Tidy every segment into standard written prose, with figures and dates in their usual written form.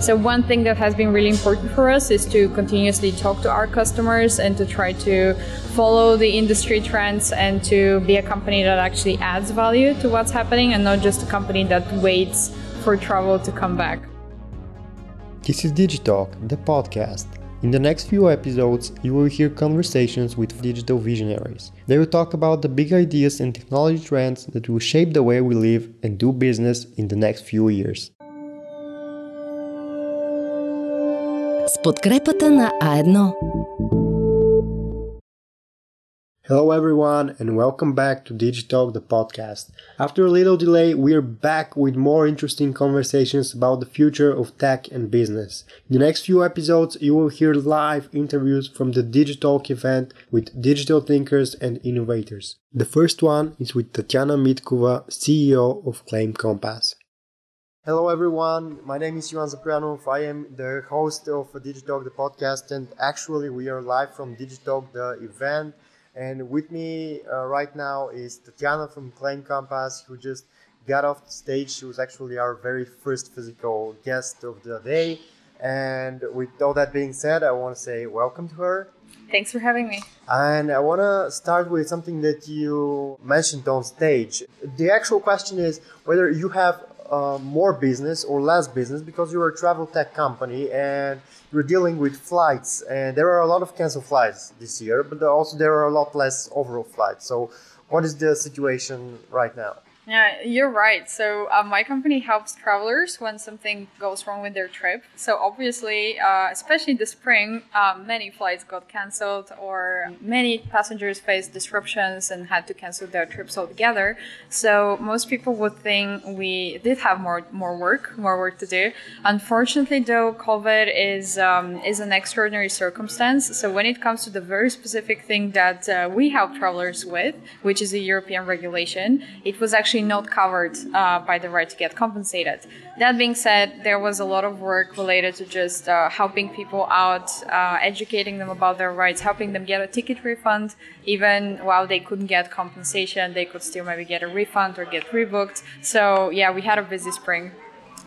So one thing that has been really important for us is to continuously talk to our customers and to try to follow the industry trends and to be a company that actually adds value to what's happening and not just a company that waits for travel to come back. This is DigiTalk, the podcast. In the next few episodes, you will hear conversations with digital visionaries. They will talk about the big ideas and technology trends that will shape the way we live and do business in the next few years. С подкрепата на А1. Hello everyone and welcome back to DigiTalk, the podcast. After a little delay, we are back with more interesting conversations about the future of tech and business. In the next few episodes, you will hear live interviews from the DigiTalk event with digital thinkers and innovators. The first one is with Tatyana Mitkova, CEO of Claim Compass. Hello everyone, my name is Ioan Zaprianov. I am the host of DigiTalk, the podcast, and actually we are live from DigiTalk, the event. And with me right now is Tatyana from Claim Compass, who just got off the stage. She was actually our very first physical guest of the day. And with all that being said, I want to say welcome to her. Thanks for having me. And I want to start with something that you mentioned on stage. The actual question is whether you have more business or less business, because you're a travel tech company and you're dealing with flights, and there are a lot of canceled flights this year, but also there are a lot less overall flights. So what is the situation right now? Yeah, you're right. So my company helps travelers when something goes wrong with their trip. So obviously, especially this spring, many flights got cancelled, or many passengers faced disruptions and had to cancel their trips altogether. So most people would think we did have more work to do. Unfortunately, though, COVID is an extraordinary circumstance. So when it comes to the very specific thing that we help travelers with, which is a European regulation, it was actually not covered by the right to get compensated. That being said, there was a lot of work related to just helping people out, educating them about their rights, helping them get a ticket refund. Even while they couldn't get compensation, they could still maybe get a refund or get rebooked. So yeah, we had a busy spring.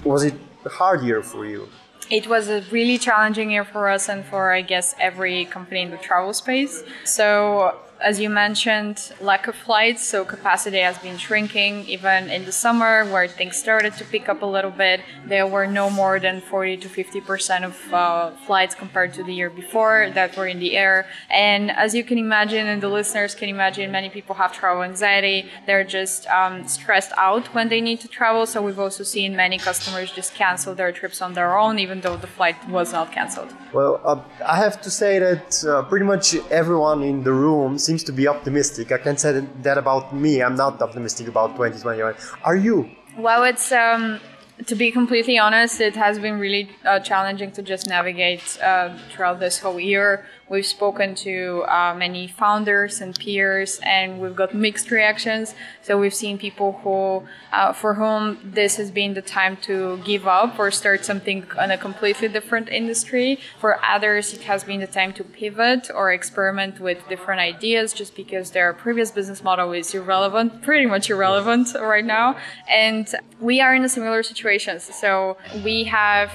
Was it a hard year for you? It was a really challenging year for us and for, I guess, every company in the travel space. So as you mentioned, lack of flights, so capacity has been shrinking. Even in the summer, where things started to pick up a little bit, there were no more than 40 to 50% of flights compared to the year before that were in the air. And as you can imagine, and the listeners can imagine, many people have travel anxiety. They're just stressed out when they need to travel. So we've also seen many customers just cancel their trips on their own, even though the flight was not canceled. Well, I have to say that pretty much everyone in the room seems to be optimistic. I can't say that about me. I'm not optimistic about 2021. Are you? Well, it's to be completely honest, it has been really challenging to just navigate throughout this whole year. We've spoken to many founders and peers, and we've got mixed reactions. So we've seen people who, for whom this has been the time to give up or start something on a completely different industry. For others, it has been the time to pivot or experiment with different ideas, just because their previous business model is pretty much irrelevant right now. And we are in a similar situation. So we have,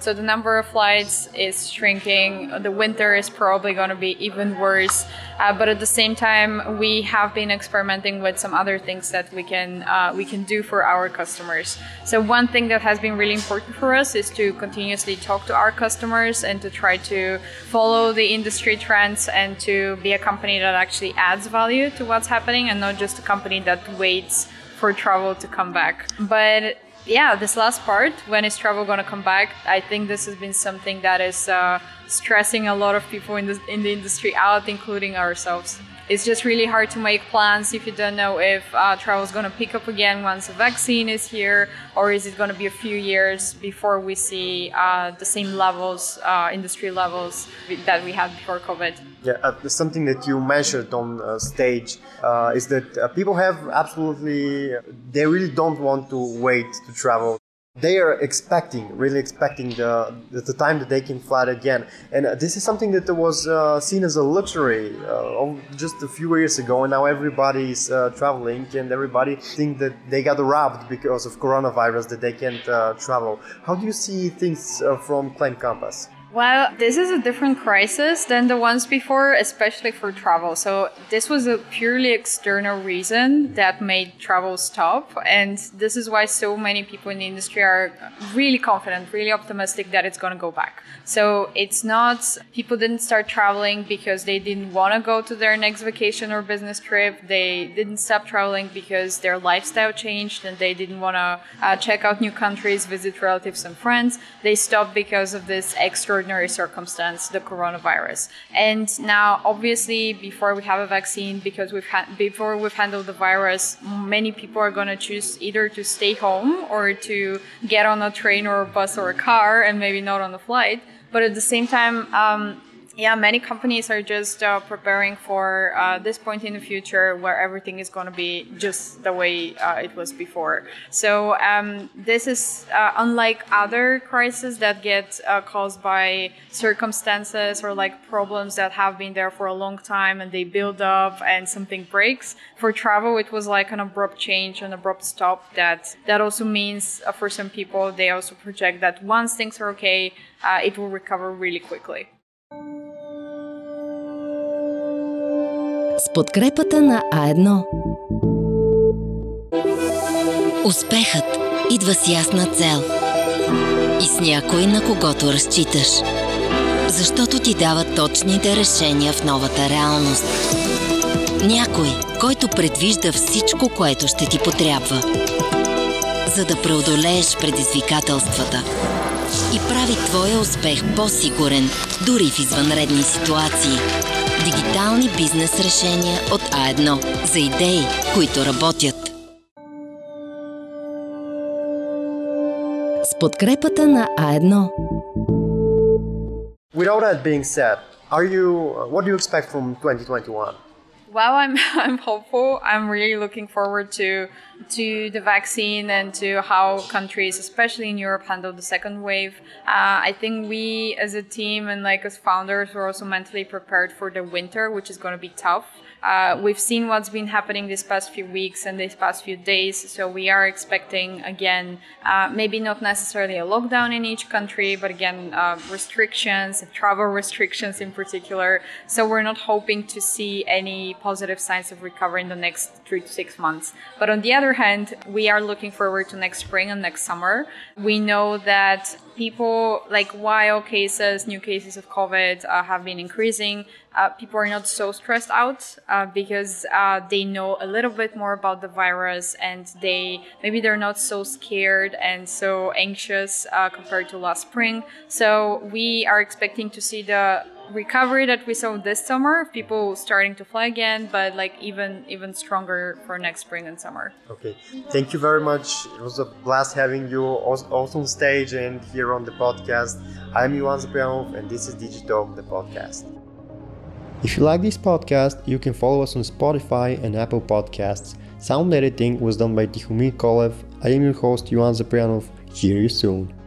so the number of flights is shrinking. The winter is probably going to be even worse. But at the same time, we have been experimenting with some other things that we can do for our customers. So one thing that has been really important for us is to continuously talk to our customers and to try to follow the industry trends and to be a company that actually adds value to what's happening and not just a company that waits for travel to come back. But yeah, this last part, when is travel going to come back? I think this has been something that is stressing a lot of people in the industry out, including ourselves. It's just really hard to make plans if you don't know if travel is going to pick up again once a vaccine is here, or is it going to be a few years before we see the same levels, industry levels that we had before COVID. Yeah, something that you mentioned on stage is that people really don't want to wait to travel. they are really expecting the time that they can fly again. And this is something that was seen as a luxury just a few years ago, and now everybody is traveling and everybody think that they got robbed because of coronavirus, that they can't travel. How do you see things from Claim Compass? Well, this is a different crisis than the ones before, especially for travel. So this was a purely external reason that made travel stop. And this is why so many people in the industry are really confident, really optimistic that it's going to go back. So it's not people didn't start traveling because they didn't want to go to their next vacation or business trip. They didn't stop traveling because their lifestyle changed and they didn't want to check out new countries, visit relatives and friends. They stopped because of this extraordinary circumstance, the coronavirus. And now, obviously, before we have a vaccine, because before we've handled the virus, many people are going to choose either to stay home or to get on a train or a bus or a car and maybe not on a flight. But at the same time, many companies are just preparing for this point in the future where everything is going to be just the way it was before. So this is unlike other crises that get caused by circumstances or like problems that have been there for a long time and they build up and something breaks. For travel, it was like an abrupt change, an abrupt stop. That also means for some people, they also project that once things are okay, it will recover really quickly. С подкрепата на А1. Успехът идва с ясна цел и с някой, на когото разчиташ. Защото ти дава точните решения в новата реалност. Някой, който предвижда всичко, което ще ти потрябва, за да преодолееш предизвикателствата и прави твоя успех по-сигурен, дори в извънредни ситуации. Дигитални бизнес решения от А1 за идеи, които работят. С подкрепата на А1. With all that being said, what do you expect from 2021? Well, I'm hopeful. I'm really looking forward to the vaccine and to how countries, especially in Europe, handle the second wave. I think we as a team and like as founders were also mentally prepared for the winter, which is going to be tough. We've seen what's been happening these past few weeks and these past few days, so we are expecting, again, maybe not necessarily a lockdown in each country, but again, restrictions, travel restrictions in particular. So we're not hoping to see any positive signs of recovery in the next 3 to 6 months. But on the other hand, we are looking forward to next spring and next summer. We know that people, like while new cases of COVID have been increasing, people are not so stressed out because they know a little bit more about the virus and they're not so scared and so anxious compared to last spring. So we are expecting to see the recovery that we saw this summer, people starting to fly again, but like even stronger for next spring and summer. Okay, thank you very much. It was a blast having you also on stage and here on the podcast. I'm Ioan Zaprianov and this is DigiTalk, the podcast. If you like this podcast, you can follow us on Spotify and Apple Podcasts. Sound editing was done by Tihomir Kolev. I am your host, Ioan Zaprianov. Hear you soon.